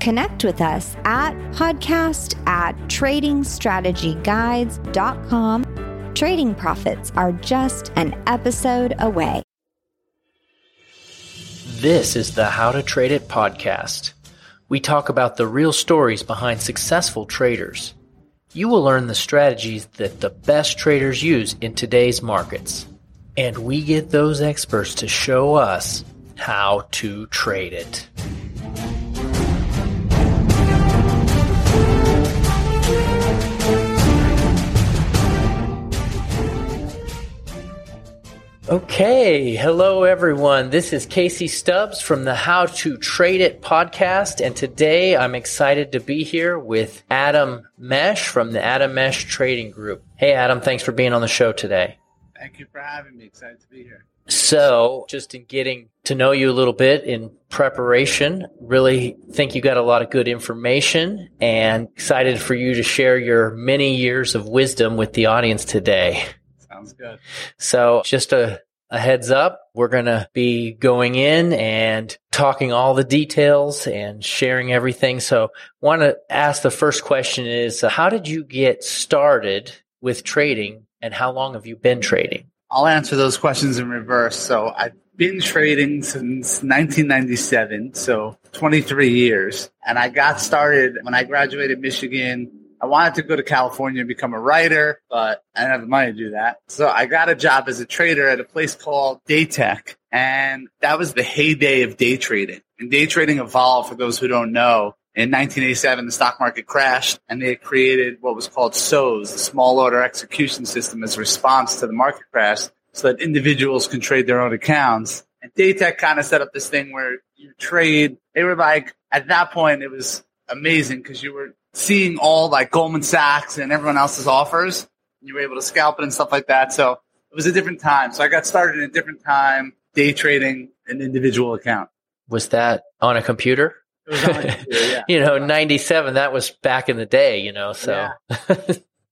Connect with us at podcast@tradingstrategyguides.com. Trading profits are just an episode away. This is the How to Trade It podcast. We talk about the real stories behind successful traders. You will learn the strategies that the best traders use in today's markets. And we get those experts to show us how to trade it. Okay, hello everyone. This is Casey Stubbs from the How to Trade It podcast, and today I'm excited to be here with Adam Mesh from the Adam Mesh Trading Group. Hey Adam, thanks for being on the show today. Thank you for having me. Excited to be here. So, just in getting to know you a little bit in preparation, really think you got a lot of good information and excited for you to share your many years of wisdom with the audience today. Sounds good. So just a heads up, we're going to be going in and talking all the details and sharing everything. So want to ask the first question is, how did you get started with trading and how long have you been trading? I'll answer those questions in reverse. So I've been trading since 1997, so 23 years. And I got started when I graduated Michigan. I wanted to go to California and become a writer, but I didn't have the money to do that. So I got a job as a trader at a place called Daytech, and that was the heyday of day trading. And day trading evolved, for those who don't know. In 1987, the stock market crashed, and they created what was called SOES, the Small Order Execution System, as a response to the market crash so that individuals can trade their own accounts. And Daytech kind of set up this thing where you trade. They were like, at that point, it was amazing because you were seeing all like Goldman Sachs and everyone else's offers, and you were able to scalp it and stuff like that. So it was a different time. So I got started in a different time, day trading an individual account. Was that on a computer? It was on a computer, yeah. You know, 97, that was back in the day, you know, so. Yeah.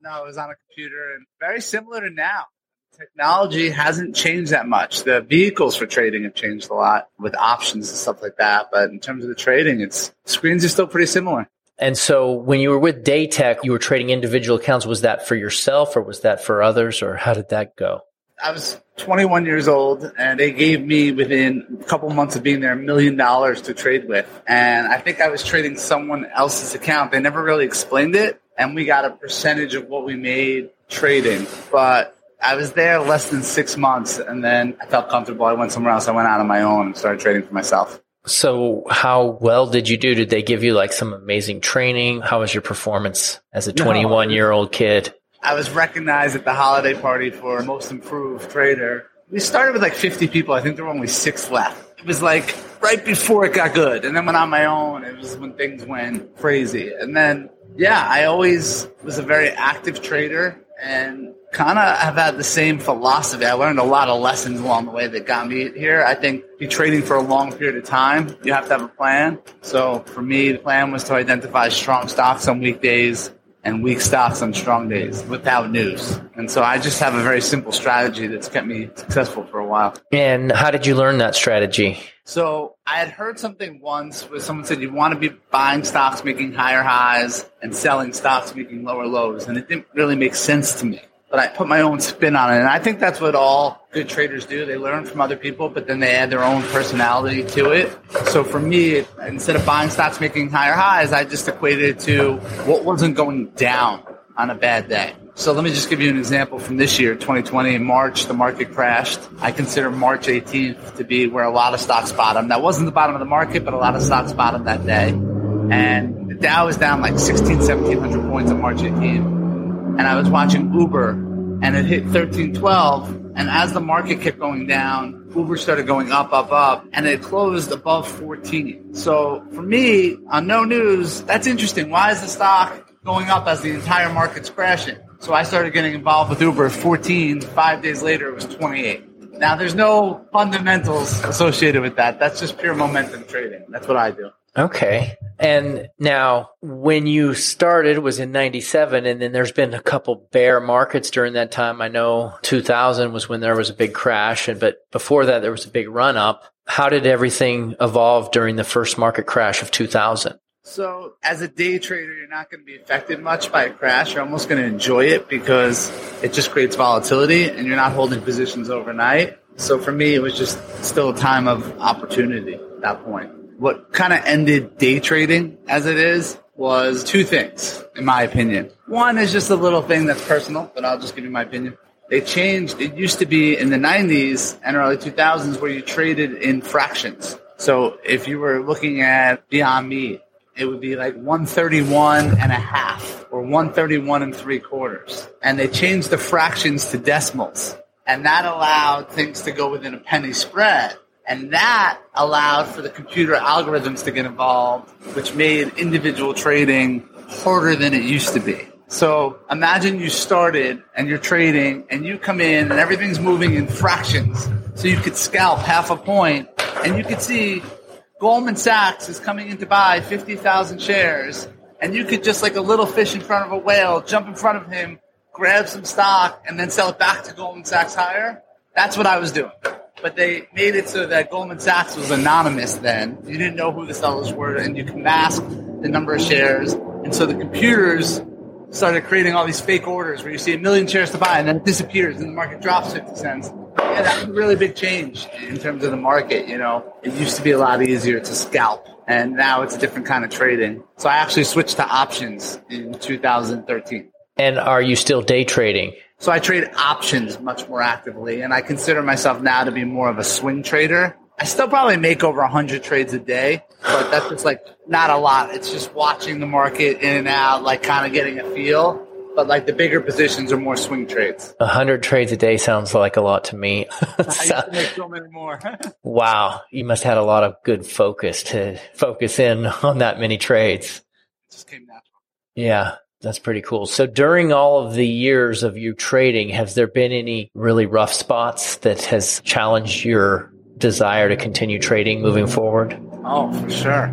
No, it was on a computer and very similar to now. Technology hasn't changed that much. The vehicles for trading have changed a lot with options and stuff like that. But in terms of the trading, it's screens are still pretty similar. And so when you were with Daytech, you were trading individual accounts. Was that for yourself or was that for others, or how did that go? I was 21 years old, and they gave me, within a couple months of being there, $1 million to trade with. And I think I was trading someone else's account. They never really explained it, and we got a percentage of what we made trading. But I was there less than 6 months, and then I felt comfortable. I went somewhere else. I went out on my own and started trading for myself. So how well did you do? Did they give you like some amazing training? How was your performance as a 21-year-old kid? I was recognized at the holiday party for most improved trader. We started with like 50 people. I think there were only 6 left. It was like right before it got good. And then when on my own, it was when things went crazy. And then, yeah, I always was a very active trader and kind of have had the same philosophy. I learned a lot of lessons along the way that got me here. I think if you're trading for a long period of time, you have to have a plan. So for me, the plan was to identify strong stocks on weekdays and weak stocks on strong days without news. And so I just have a very simple strategy that's kept me successful for a while. And how did you learn that strategy? So I had heard something once where someone said you want to be buying stocks making higher highs and selling stocks making lower lows. And it didn't really make sense to me. But I put my own spin on it. And I think that's what all good traders do. They learn from other people, but then they add their own personality to it. So for me, instead of buying stocks making higher highs, I just equated it to what wasn't going down on a bad day. So let me just give you an example from this year, 2020. In March, the market crashed. I consider March 18th to be where a lot of stocks bottomed. That wasn't the bottom of the market, but a lot of stocks bottomed that day. And the Dow was down like 1,700 points on March 18th. And I was watching Uber, and it hit 1312. And as the market kept going down, Uber started going up, and it closed above 14. So for me, on no news, that's interesting. Why is the stock going up as the entire market's crashing? So I started getting involved with Uber at 14. 5 days later, it was 28. Now, there's no fundamentals associated with that. That's just pure momentum trading. That's what I do. Okay. And now, when you started, it was in 97, and then there's been a couple bear markets during that time. I know 2000 was when there was a big crash, but before that, there was a big run-up. How did everything evolve during the first market crash of 2000? So as a day trader, you're not going to be affected much by a crash. You're almost going to enjoy it because it just creates volatility, and you're not holding positions overnight. So for me, it was just still a time of opportunity at that point. What kind of ended day trading as it is was two things, in my opinion. One is just a little thing that's personal, but I'll just give you my opinion. They changed. It used to be in the 90s and early 2000s where you traded in fractions. So if you were looking at Beyond Meat, it would be like 131 and a half or 131 and three quarters. And they changed the fractions to decimals. And that allowed things to go within a penny spread. And that allowed for the computer algorithms to get involved, which made individual trading harder than it used to be. So imagine you started and you're trading and you come in and everything's moving in fractions. So you could scalp half a point and you could see Goldman Sachs is coming in to buy 50,000 shares. And you could just like a little fish in front of a whale, jump in front of him, grab some stock, and then sell it back to Goldman Sachs higher. That's what I was doing. But they made it so that Goldman Sachs was anonymous then. You didn't know who the sellers were, and you can mask the number of shares. And so the computers started creating all these fake orders where you see 1 million shares to buy, and then it disappears, and the market drops 50 cents. Yeah, that was a really big change in terms of the market, you know. It used to be a lot easier to scalp, and now it's a different kind of trading. So I actually switched to options in 2013. And are you still day trading? So I trade options much more actively, and I consider myself now to be more of a swing trader. I still probably make over 100 trades a day, but that's just like not a lot. It's just watching the market in and out, like kind of getting a feel. But like the bigger positions are more swing trades. 100 trades a day sounds like a lot to me. I used to make so many more. Wow. You must have had a lot of good focus to focus in on that many trades. It just came natural. Yeah. That's pretty cool. So during all of the years of you trading, has there been any really rough spots that has challenged your desire to continue trading moving forward? Oh, for sure.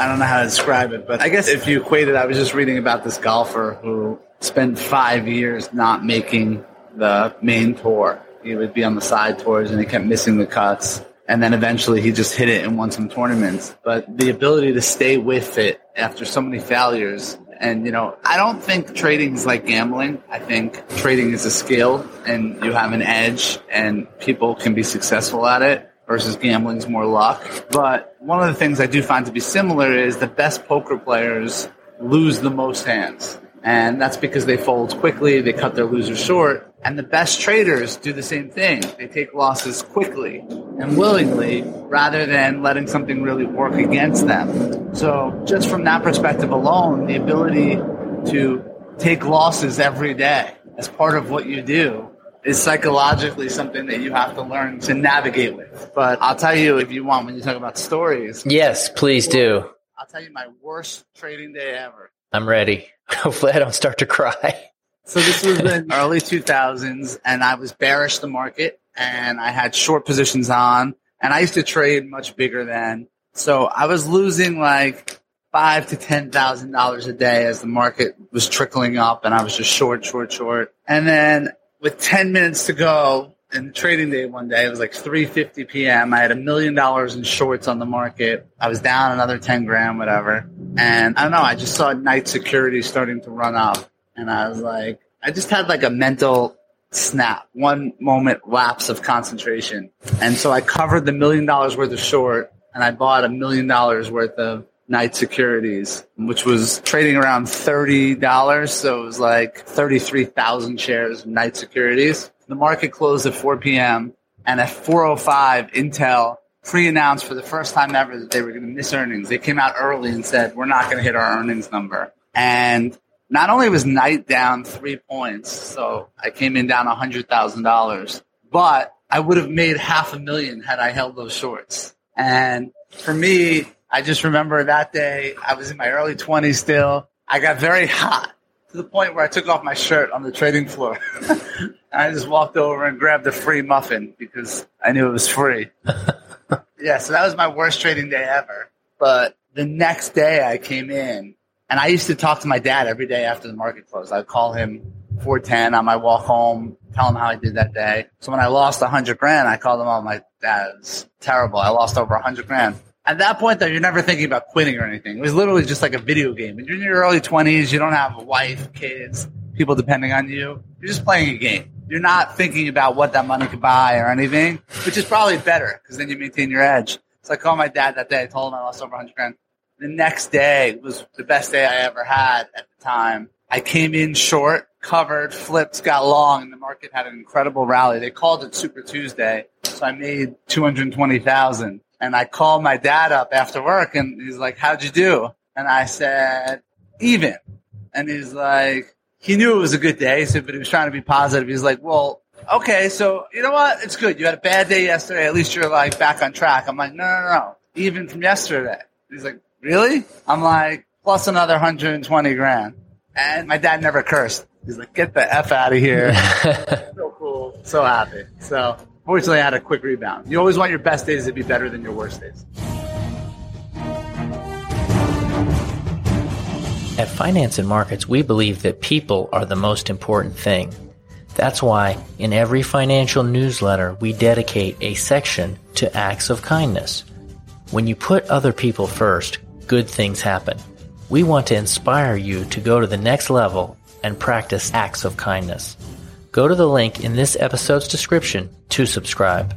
I don't know how to describe it, but I guess if you equate it, I was just reading about this golfer who spent 5 years not making the main tour. He would be on the side tours and he kept missing the cuts. And then eventually he just hit it and won some tournaments. But the ability to stay with it after so many failures. And, you know, I don't think trading is like gambling. I think trading is a skill and you have an edge and people can be successful at it versus gambling is more luck. But one of the things I do find to be similar is the best poker players lose the most hands. And that's because they fold quickly, they cut their losers short. And the best traders do the same thing. They take losses quickly and willingly rather than letting something really work against them. So just from that perspective alone, the ability to take losses every day as part of what you do is psychologically something that you have to learn to navigate with. But I'll tell you if you want when you talk about stories. Yes, please do. I'll tell you my worst trading day ever. I'm ready. Hopefully I don't start to cry. So this was in early 2000s, and I was bearish the market, and I had short positions on, and I used to trade much bigger then. So I was losing like $5,000 to $10,000 a day as the market was trickling up, and I was just short. And then with 10 minutes to go in trading day one day, it was like 3:50 p.m. I had $1 million in shorts on the market. I was down another 10 grand, whatever. And I don't know, I just saw Knight Securities starting to run up. And I was like, I just had like a mental snap, one moment lapse of concentration. And so I covered the $1 million worth of short and I bought $1 million worth of Knight Securities, which was trading around $30. So it was like 33,000 shares of Knight Securities. The market closed at 4 p.m. and at 4:05, Intel pre-announced for the first time ever that they were going to miss earnings. They came out early and said, we're not going to hit our earnings number. And not only was Knight down 3 points, so I came in down $100,000, but I would have made $500,000 had I held those shorts. And for me, I just remember that day, I was in my early 20s still. I got very hot. to the point where I took off my shirt on the trading floor. I just walked over and grabbed a free muffin because I knew it was free. Yeah, so that was my worst trading day ever. But the next day I came in, and I used to talk to my dad every day after the market closed. I'd call him 4:10 on my walk home, tell him how I did that day. So when I lost 100 grand, I called him up. My dad, it was terrible. I lost over 100 grand. At that point, though, you're never thinking about quitting or anything. It was literally just like a video game. When you're in your early 20s, you don't have a wife, kids, people depending on you. You're just playing a game. You're not thinking about what that money could buy or anything, which is probably better because then you maintain your edge. So I called my dad that day. I told him I lost over 100 grand. The next day was the best day I ever had at the time. I came in short, covered, flipped, got long, and the market had an incredible rally. They called it Super Tuesday, so I made $220,000. And I called my dad up after work, and he's like, how'd you do? And I said, even. And he's like, he knew it was a good day, so, but he was trying to be positive. He's like, well, okay, so you know what? It's good. You had a bad day yesterday. At least you're like back on track. I'm like, no. Even from yesterday. He's like, really? I'm like, plus another 120 grand. And my dad never cursed. He's like, get the F out of here. So cool. So happy. So fortunately, I had a quick rebound. You always want your best days to be better than your worst days. At Finance and Markets, we believe that people are the most important thing. That's why in every financial newsletter, we dedicate a section to acts of kindness. When you put other people first, good things happen. We want to inspire you to go to the next level and practice acts of kindness. Go to the link in this episode's description to subscribe.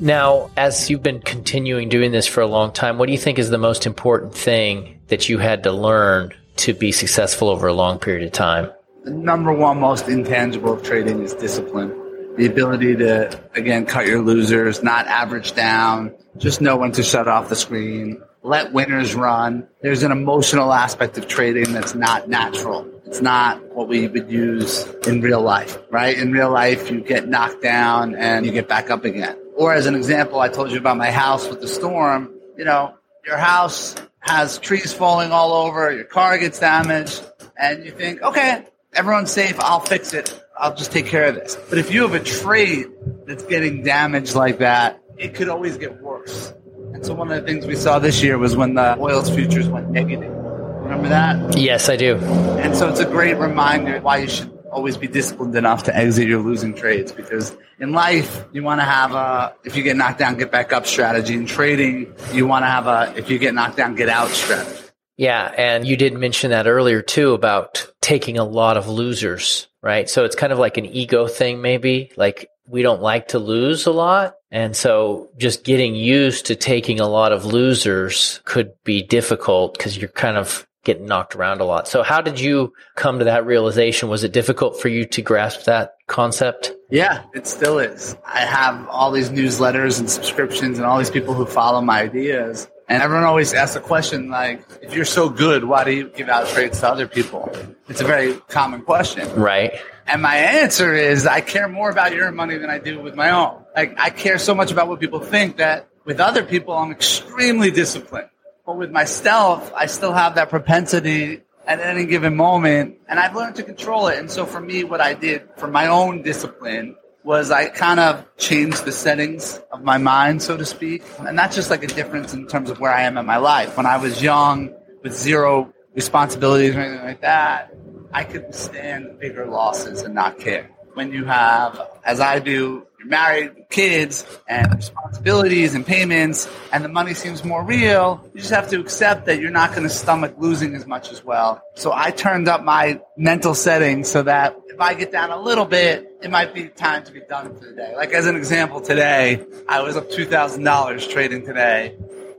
Now, as you've been continuing doing this for a long time, what do you think is the most important thing that you had to learn to be successful over a long period of time? The number one most intangible of trading is discipline. The ability to, again, cut your losers, not average down, just know when to shut off the screen. Let winners run. There's an emotional aspect of trading that's not natural. It's not what we would use in real life, right? In real life, you get knocked down and you get back up again. Or as an example, I told you about my house with the storm. You know, your house has trees falling all over, your car gets damaged, and you think, okay, everyone's safe, I'll fix it. I'll just take care of this. But if you have a trade that's getting damaged like that, it could always get worse. And so one of the things we saw this year was when the oil futures went negative. Remember that? Yes, I do. And so it's a great reminder why you should always be disciplined enough to exit your losing trades. Because in life, you want to have a, if you get knocked down, get back up strategy. In trading, you want to have a, if you get knocked down, get out strategy. Yeah, and you did mention that earlier, too, about taking a lot of losers, right? So it's kind of like an ego thing, maybe. Like, we don't like to lose a lot. And so just getting used to taking a lot of losers could be difficult because you're kind of getting knocked around a lot. So how did you come to that realization? Was it difficult for you to grasp that concept? Yeah, it still is. I have all these newsletters and subscriptions and all these people who follow my ideas. And everyone always asks the question, like, if you're so good, why do you give out trades to other people? It's a very common question. Right. And my answer is I care more about your money than I do with my own. Like, I care so much about what people think that with other people, I'm extremely disciplined. But with myself, I still have that propensity at any given moment, and I've learned to control it. And so for me, what I did for my own discipline was I kind of changed the settings of my mind, so to speak. And that's just like a difference in terms of where I am in my life. When I was young, with zero responsibilities or anything like that, I could stand bigger losses and not care. When you have, as I do, you're married, kids, and responsibilities and payments, and the money seems more real, you just have to accept that you're not going to stomach losing as much as well. So I turned up my mental settings so that if I get down a little bit, it might be time to be done for the day. Like as an example today, I was up $2,000 trading today,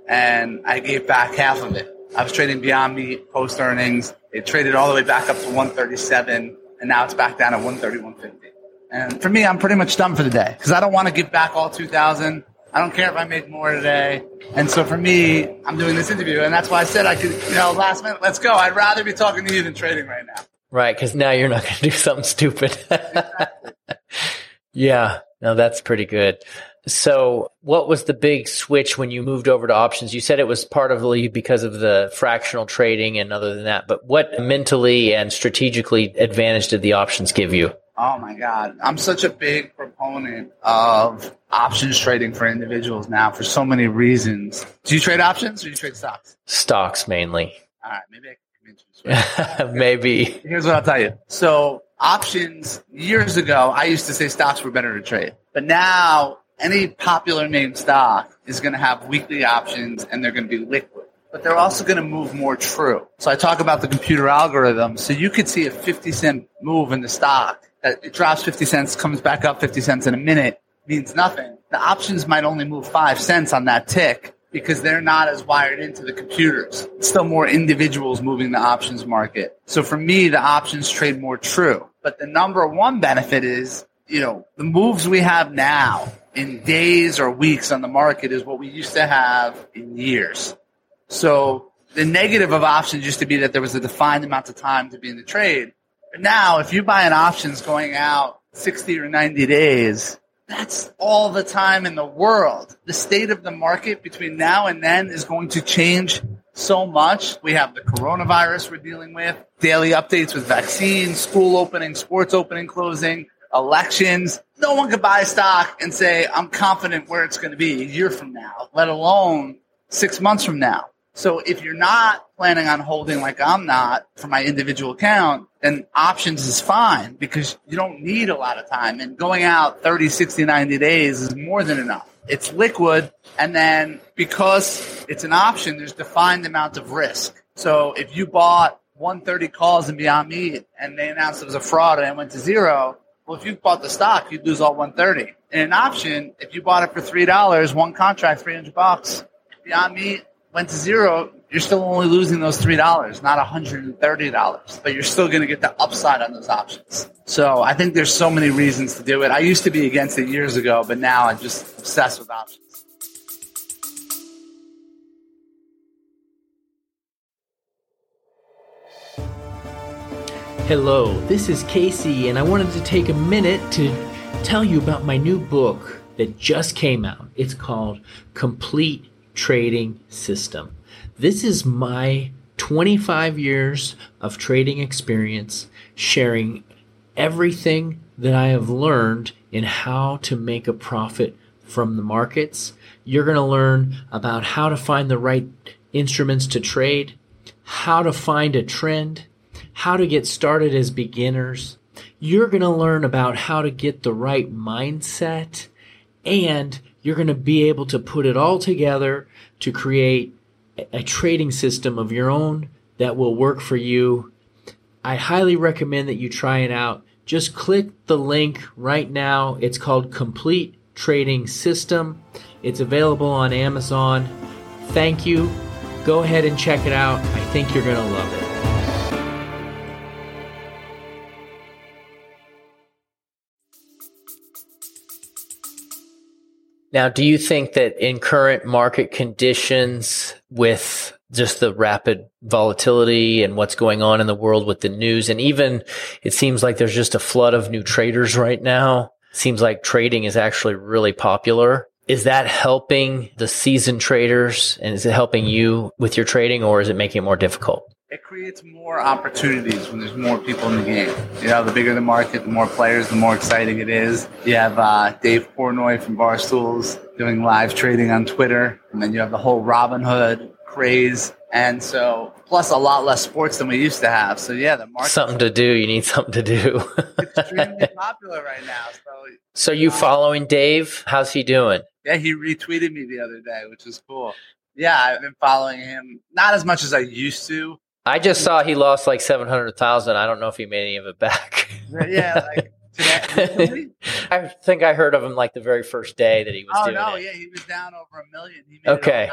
and I gave back half of it. I was trading Beyond Meat post earnings. It traded all the way back up to 137, and now it's back down at 130, 150. And for me, I'm pretty much done for the day because I don't want to give back all 2,000. I don't care if I make more today. And so for me, I'm doing this interview, and that's why I said I could, you know, last minute, let's go. I'd rather be talking to you than trading right now. Right, because now you're not going to do something stupid. Exactly. Yeah, no, that's pretty good. So what was the big switch when you moved over to options? You said it was partly because of the fractional trading and other than that, but what mentally and strategically advantage did the options give you? Oh my God. I'm such a big proponent of options trading for individuals now for so many reasons. Do you trade options or do you trade stocks? Stocks mainly. All right. Maybe I can convince you. Maybe. Here's what I'll tell you. So options, years ago, I used to say stocks were better to trade, but now any popular name stock is going to have weekly options and they're going to be liquid, but they're also going to move more true. So I talk about the computer algorithm. So you could see a 50-cent move in the stock. It drops 50 cents, comes back up 50 cents in a minute, means nothing. The options might only move 5 cents on that tick because they're not as wired into the computers. It's still more individuals moving the options market. So for me, the options trade more true. But the number one benefit is, you know, the moves we have now in days or weeks on the market is what we used to have in years. So the negative of options used to be that there was a defined amount of time to be in the trade. But now, if you buy an options going out 60 or 90 days, that's all the time in the world. The state of the market between now and then is going to change so much. We have the coronavirus we're dealing with, daily updates with vaccines, school opening, sports opening, closing, elections. No one could buy stock and say, I'm confident where it's going to be a year from now, let alone 6 months from now. So if you're not planning on holding like I'm not for my individual account, then options is fine because you don't need a lot of time. And going out 30, 60, 90 days is more than enough. It's liquid. And then because it's an option, there's defined amount of risk. So if you bought 130 calls in Beyond Meat and they announced it was a fraud and it went to zero, well, if you bought the stock, you'd lose all 130. In an option, if you bought it for $3, one contract, $300, Beyond Meat went to zero, you're still only losing those $3, not $130. But you're still going to get the upside on those options. So I think there's so many reasons to do it. I used to be against it years ago, but now I'm just obsessed with options. Hello, this is Casey, and I wanted to take a minute to tell you about my new book that just came out. It's called Complete Trading System. This is my 25 years of trading experience, sharing everything that I have learned in how to make a profit from the markets. You're going to learn about how to find the right instruments to trade, how to find a trend, how to get started as beginners. You're going to learn about how to get the right mindset, and you're going to be able to put it all together to create a trading system of your own that will work for you. I highly recommend that you try it out. Just click the link right now. It's called Complete Trading System. It's available on Amazon. Thank you. Go ahead and check it out. I think you're going to love it. Now, do you think that in current market conditions with just the rapid volatility and what's going on in the world with the news, and even it seems like there's just a flood of new traders right now, seems like trading is actually really popular. Is that helping the seasoned traders, and is it helping you with your trading, or is it making it more difficult? It creates more opportunities when there's more people in the game. You know, the bigger the market, the more players, the more exciting it is. You have Dave Portnoy from Barstool's doing live trading on Twitter. And then you have the whole Robinhood craze. And so, plus a lot less sports than we used to have. So yeah, the market. Something to do. You need something to do. It's extremely popular right now. So you following Dave? How's he doing? Yeah, he retweeted me the other day, which is cool. Yeah, I've been following him. Not as much as I used to. I just saw he lost like $700,000. I don't know if he made any of it back. Yeah, like today. I think I heard of him like the very first day that he was doing it. Oh no, yeah, he was down over $1 million. He made it up $1 million.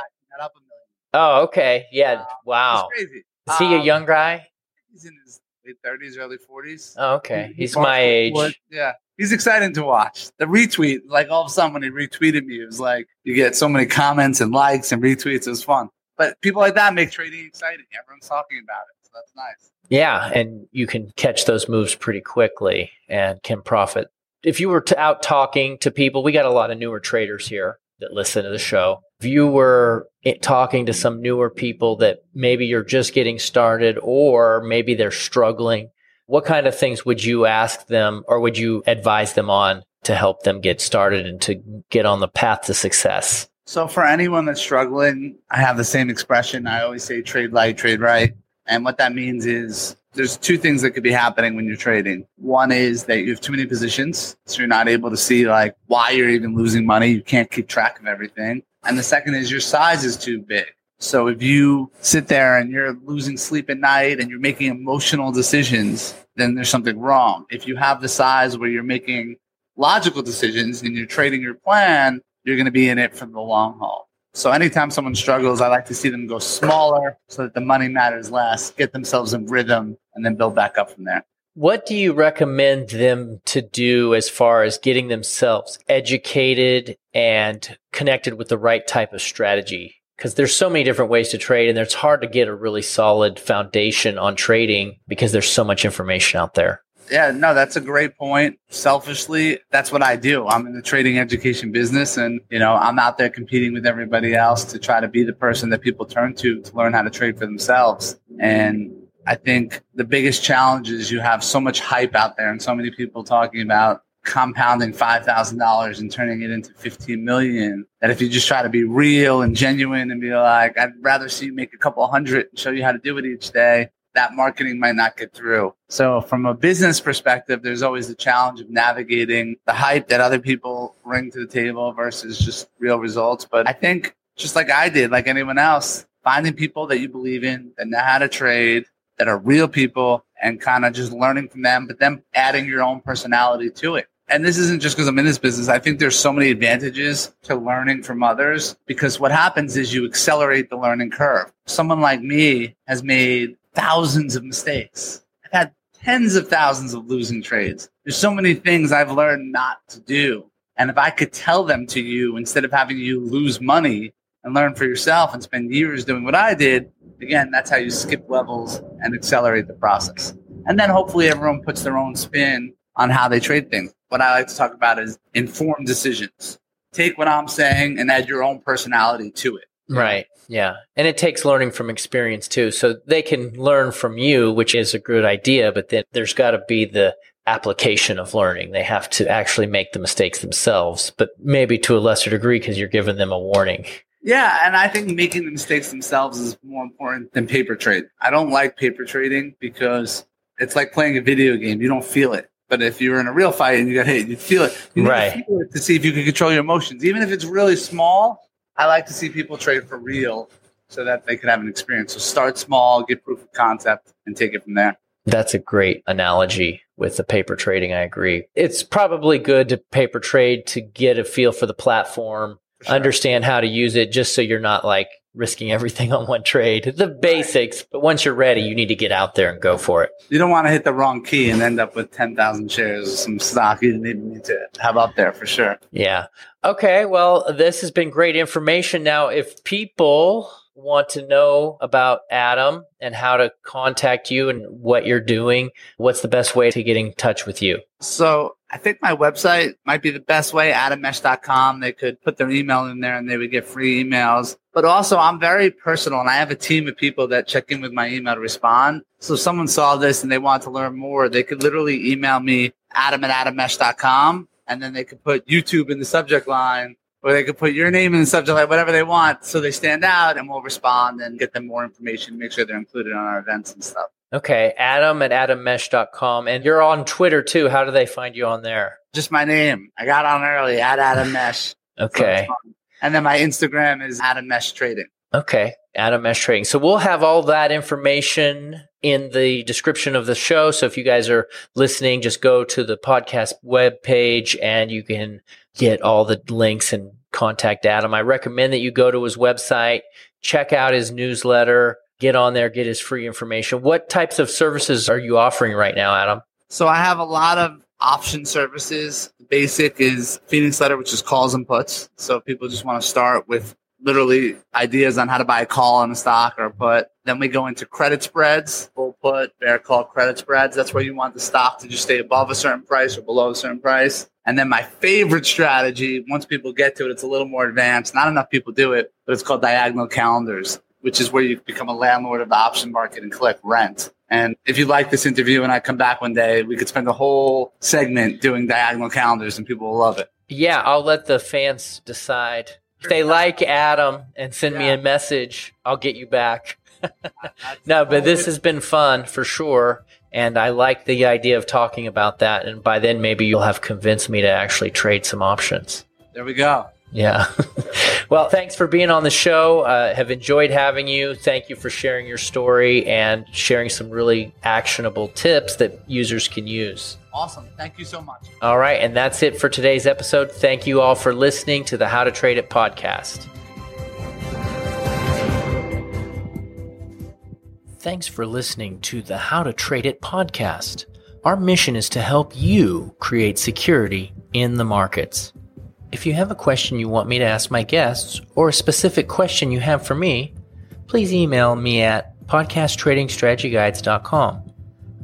Oh, okay, yeah, wow. It's crazy. Is he a young guy? He's in his late 30s, early 40s. Oh, okay, he's my age. Yeah, he's exciting to watch. The retweet, like all of a sudden when he retweeted me, it was like you get so many comments and likes and retweets. It was fun. But people like that make trading exciting. Everyone's talking about it, so that's nice. Yeah, and you can catch those moves pretty quickly and can profit if you were out talking to people, we got a lot of newer traders here that listen to the show. If you were talking to some newer people that maybe you're just getting started or maybe they're struggling, what kind of things would you ask them or would you advise them on to help them get started and to get on the path to success? So for anyone that's struggling, I have the same expression. I always say trade light, trade right. And what that means is there's two things that could be happening when you're trading. One is that you have too many positions, so you're not able to see like why you're even losing money. You can't keep track of everything. And the second is your size is too big. So if you sit there and you're losing sleep at night and you're making emotional decisions, then there's something wrong. If you have the size where you're making logical decisions and you're trading your plan, you're going to be in it for the long haul. So anytime someone struggles, I like to see them go smaller so that the money matters less, get themselves in rhythm, and then build back up from there. What do you recommend them to do as far as getting themselves educated and connected with the right type of strategy? Because there's so many different ways to trade, and it's hard to get a really solid foundation on trading because there's so much information out there. Yeah, no, that's a great point. Selfishly, that's what I do. I'm in the trading education business and, you know, I'm out there competing with everybody else to try to be the person that people turn to learn how to trade for themselves. And I think the biggest challenge is you have so much hype out there and so many people talking about compounding $5,000 and turning it into 15 million that if you just try to be real and genuine and be like, I'd rather see you make a couple hundred and show you how to do it each day, that marketing might not get through. So from a business perspective, there's always the challenge of navigating the hype that other people bring to the table versus just real results. But I think just like I did, like anyone else, finding people that you believe in, that know how to trade, that are real people, and kind of just learning from them, but then adding your own personality to it. And this isn't just because I'm in this business. I think there's so many advantages to learning from others because what happens is you accelerate the learning curve. Someone like me has made thousands of mistakes. I've had tens of thousands of losing trades. There's so many things I've learned not to do. And if I could tell them to you instead of having you lose money and learn for yourself and spend years doing what I did, again, that's how you skip levels and accelerate the process. And then hopefully everyone puts their own spin on how they trade things. What I like to talk about is informed decisions. Take what I'm saying and add your own personality to it. Right. Yeah. And it takes learning from experience too. So they can learn from you, which is a good idea, but then there's got to be the application of learning. They have to actually make the mistakes themselves, but maybe to a lesser degree because you're giving them a warning. Yeah. And I think making the mistakes themselves is more important than paper trade. I don't like paper trading because it's like playing a video game. You don't feel it. But if you're in a real fight and you got hit, you feel it. You need to feel it to see if you can control your emotions. Even if it's really small, I like to see people trade for real so that they can have an experience. So start small, get proof of concept, and take it from there. That's a great analogy with the paper trading. I agree. It's probably good to paper trade to get a feel for the platform, for sure. Understand how to use it just so you're not like risking everything on one trade. The basics, but once you're ready, you need to get out there and go for it. You don't want to hit the wrong key and end up with 10,000 shares of some stock you didn't even need to have up there for sure. Yeah. Okay. Well, this has been great information. Now, if people want to know about Adam and how to contact you and what you're doing, what's the best way to get in touch with you? So I think my website might be the best way, adammesh.com. They could put their email in there and they would get free emails. But also, I'm very personal and I have a team of people that check in with my email to respond. So if someone saw this and they want to learn more, they could literally email me, adam@adammesh.com, and then they could put YouTube in the subject line. Or they could put your name in the subject line, whatever they want, so they stand out and we'll respond and get them more information, make sure they're included on our events and stuff. Okay, adam@adammesh.com. And you're on Twitter too. How do they find you on there? Just my name. I got on early, @AdamMesh. Okay. So and then my Instagram is Adam Mesh Trading. Okay, Adam Mesh Trading. So we'll have all that information in the description of the show. So if you guys are listening, just go to the podcast webpage and you can get all the links and contact Adam. I recommend that you go to his website, check out his newsletter, get on there, get his free information. What types of services are you offering right now, Adam? So I have a lot of option services. Basic is Phoenix Letter, which is calls and puts. So if people just want to start with literally ideas on how to buy a call on a stock or a put. Then we go into credit spreads, full put, bear call credit spreads. That's where you want the stock to just stay above a certain price or below a certain price. And then my favorite strategy, once people get to it, it's a little more advanced. Not enough people do it, but it's called diagonal calendars, which is where you become a landlord of the option market and collect rent. And if you like this interview and I come back one day, we could spend a whole segment doing diagonal calendars and people will love it. Yeah, I'll let the fans decide. If they like Adam and send me a message, I'll get you back. No, but this has been fun for sure. And I like the idea of talking about that. And by then, maybe you'll have convinced me to actually trade some options. There we go. Yeah. Well, thanks for being on the show. Have enjoyed having you. Thank you for sharing your story and sharing some really actionable tips that users can use. Awesome. Thank you so much. All right. And that's it for today's episode. Thank you all for listening to the How to Trade It podcast. Thanks for listening to the How to Trade It podcast. Our mission is to help you create security in the markets. If you have a question you want me to ask my guests or a specific question you have for me, please email me at podcasttradingstrategyguides.com.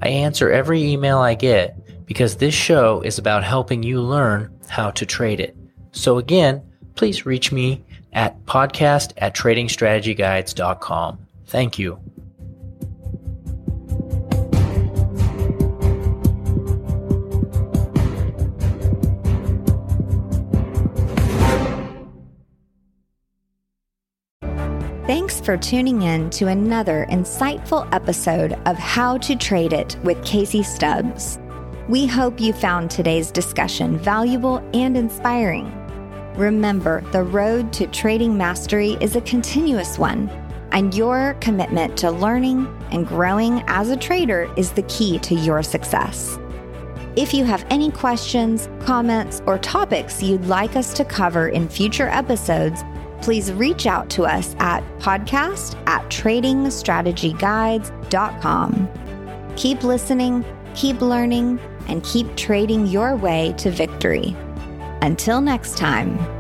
I answer every email I get because this show is about helping you learn how to trade it. So again, please reach me at podcast@tradingstrategyguides.com. Thank you. Thanks for tuning in to another insightful episode of How to Trade It with Casey Stubbs. We hope you found today's discussion valuable and inspiring. Remember, the road to trading mastery is a continuous one, and your commitment to learning and growing as a trader is the key to your success. If you have any questions, comments, or topics you'd like us to cover in future episodes, please reach out to us at podcast@tradingstrategyguides.com. Keep listening, keep learning, and keep trading your way to victory. Until next time.